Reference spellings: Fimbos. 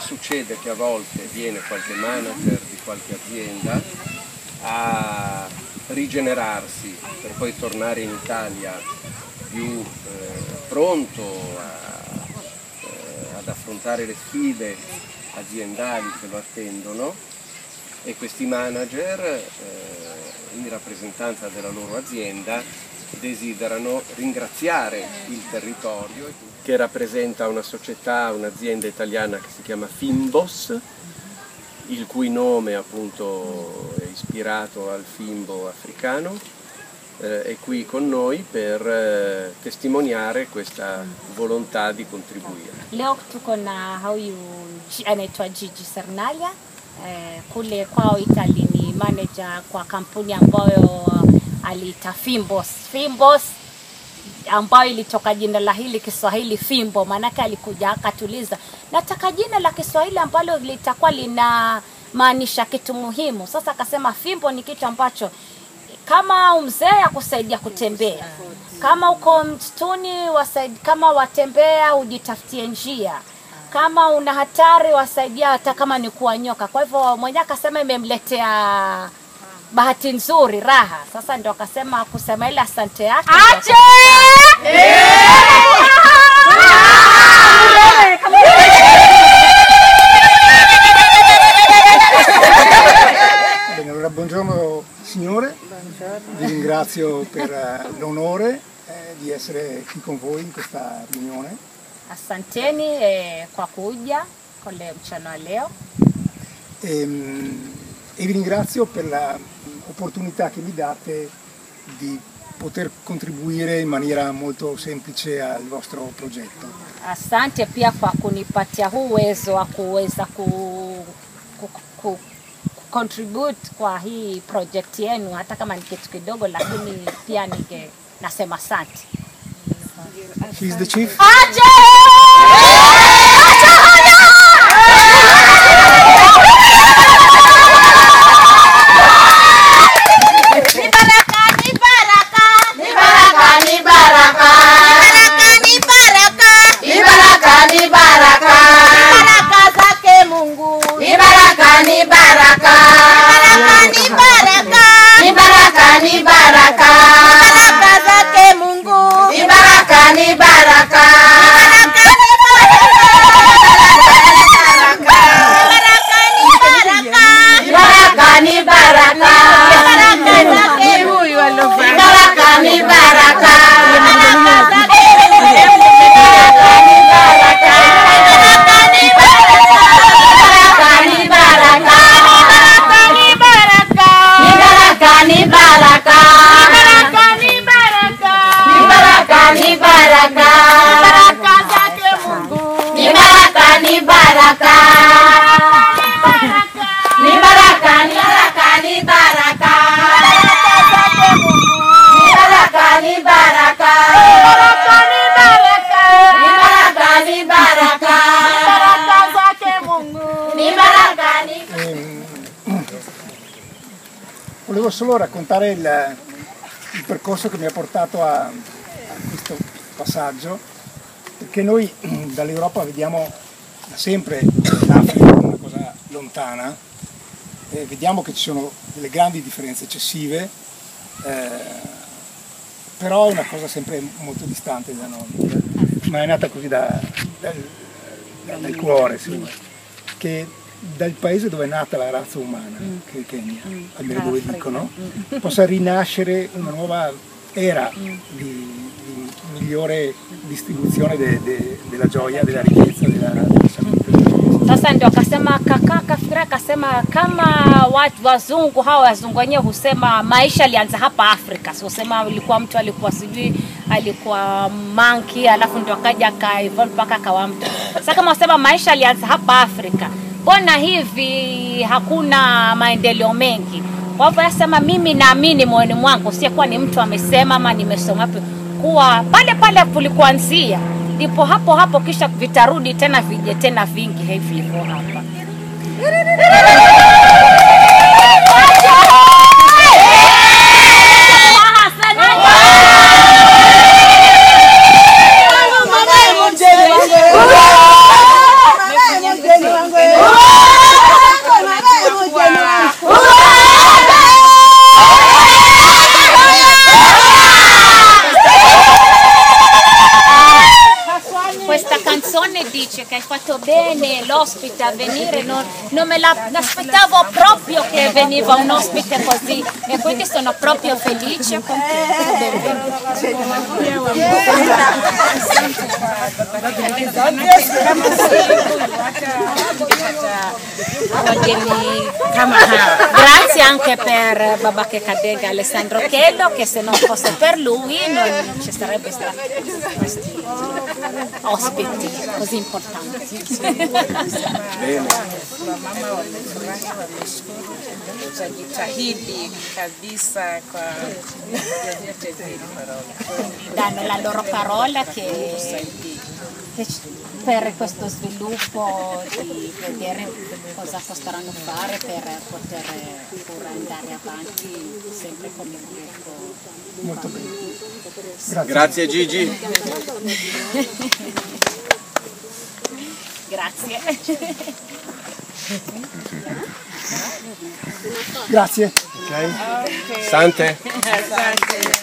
Allora succede che a volte viene qualche manager di qualche azienda a rigenerarsi per poi tornare in Italia più pronto ad affrontare le sfide aziendali che lo attendono, e questi manager in rappresentanza della loro azienda desiderano ringraziare il territorio che rappresenta una società, un'azienda italiana che si chiama Fimbos, il cui nome appunto è ispirato al fimbo africano. È qui con noi per testimoniare questa volontà di contribuire. Leo tukona hawi anaitwa Gigi Sarnalia kule kwao Italy ni manager kwa kampuni ambayo aliita Fimbos. Fimbos ambayo ilitoka jina la hili Kiswahili fimbo, manake alikuja akatuliza nataka jina la Kiswahili ambalo litakuwa linamaanisha kitu muhimu. Sasa akasema fimbo ni kitu ambacho kama mzee akusaidia kutembea, kama uko mtuni wasaidia, kama watembea ujitafutie njia, kama una hatari wasaidia, hata kama ni kuanyoka. Kwa hivyo mwenyewe akasema imemletea bahati nzuri, raha. Sasa ndio akasema kusema ile asante yake. Aje! Buongiorno signore, vi ringrazio per l'onore di essere qui con voi in questa riunione. Asanteni kwa kuja con le mchana leo. E vi ringrazio per l'opportunità che mi date di poter contribuire in maniera molto semplice al vostro progetto. Asante pia kwa kunipatia huu uwezo wa kuweza contribute kwa hii project yenu, hata kama ni kitu kidogo lakini pia nige nasema asante. She's the chief. Aje! Volevo solo raccontare il percorso che mi ha portato a questo passaggio, perché noi dall'Europa vediamo da sempre l'Africa come una cosa lontana, e vediamo che ci sono delle grandi differenze eccessive, però è una cosa sempre molto distante da noi, ma è nata così dal cuore, insomma, che dal paese dove è nata la razza umana, che è Kenya, almeno dove dicono, possa rinascere una nuova era di migliore distribuzione della gioia, della ricchezza, della salute. Sasa ndio akasema kaka kafikira akasema kama watu wazungu hao wazungu wenyewe husema maisha alianza hapa Afrika. So sema alikuwa mtu alikuwa sijui alikuwa monkey alafu ndio akaja evolve mpaka akawa mtu. Sasa kama wasema maisha alianza hapa Afrika, bona hivi hakuna maendeleo mengi. Kwa hivyo nasema mimi naamini moyoni mwangu, si kwa ni mtu amesema ama nimesoma hapo, kuwa pale pale kulikuanzia ndipo hapo hapo kisha vitarudi tena vije tena vingi hivi hivyo hapa. me dice che hai fatto bene l'ospite a venire, non me l'aspettavo proprio che veniva un ospite così, e quindi sono proprio felice e contenta. Grazie anche per Babà che cadega e Alessandro Cheddo, che se non fosse per lui non ci sarebbe stato questi ospiti così importanti. Danno la loro parola che per questo sviluppo, di vedere cosa potranno fare per poter andare avanti sempre con il gruppo. Molto bene. Grazie. Grazie Gigi. Grazie. Grazie. Okay. Sante.